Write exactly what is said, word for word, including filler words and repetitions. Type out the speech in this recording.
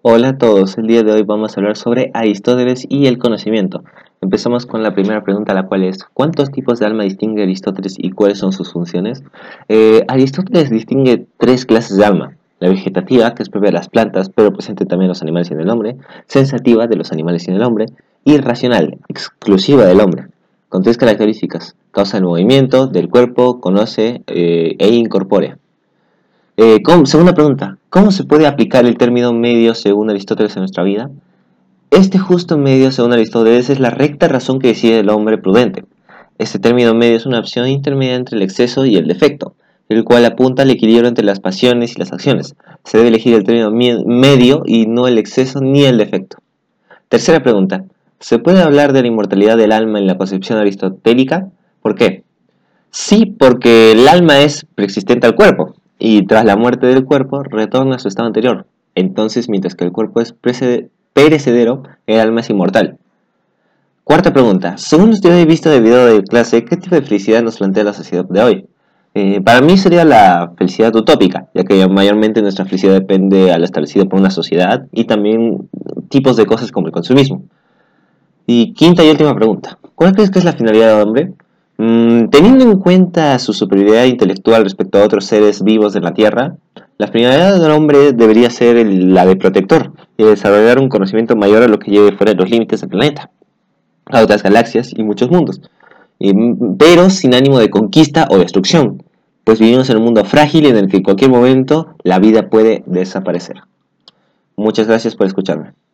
Hola a todos, el día de hoy vamos a hablar sobre Aristóteles y el conocimiento. Empezamos con la primera pregunta, la cual es: ¿cuántos tipos de alma distingue Aristóteles y cuáles son sus funciones? Eh, Aristóteles distingue tres clases de alma: la vegetativa, que es propia de las plantas, pero presente también en los animales y en el hombre; sensativa, de los animales y en el hombre; y racional, exclusiva del hombre, con tres características: causa el movimiento del cuerpo, conoce eh, e incorpórea. Eh, segunda pregunta, ¿cómo se puede aplicar el término medio según Aristóteles en nuestra vida? Este justo medio según Aristóteles es la recta razón que decide el hombre prudente. Este término medio es una opción intermedia entre el exceso y el defecto, el cual apunta al equilibrio entre las pasiones y las acciones. Se debe elegir el término medio y no el exceso ni el defecto. Tercera pregunta, ¿se puede hablar de la inmortalidad del alma en la concepción aristotélica? ¿Por qué? Sí, porque el alma es preexistente al cuerpo, y tras la muerte del cuerpo retorna a su estado anterior. Entonces, mientras que el cuerpo es perecedero, el alma es inmortal. Cuarta pregunta. Según usted ha visto del video de clase, ¿qué tipo de felicidad nos plantea la sociedad de hoy? Eh, para mí sería la felicidad utópica, ya que mayormente nuestra felicidad depende a lo establecido por una sociedad y también tipos de cosas como el consumismo. Y quinta y última pregunta. ¿Cuál crees que es la finalidad del hombre? Teniendo en cuenta su superioridad intelectual respecto a otros seres vivos de la Tierra, la finalidad del hombre debería ser la de protector y desarrollar un conocimiento mayor a lo que lleve fuera de los límites del planeta, a otras galaxias y muchos mundos, pero sin ánimo de conquista o destrucción, pues vivimos en un mundo frágil en el que en cualquier momento la vida puede desaparecer. Muchas gracias por escucharme.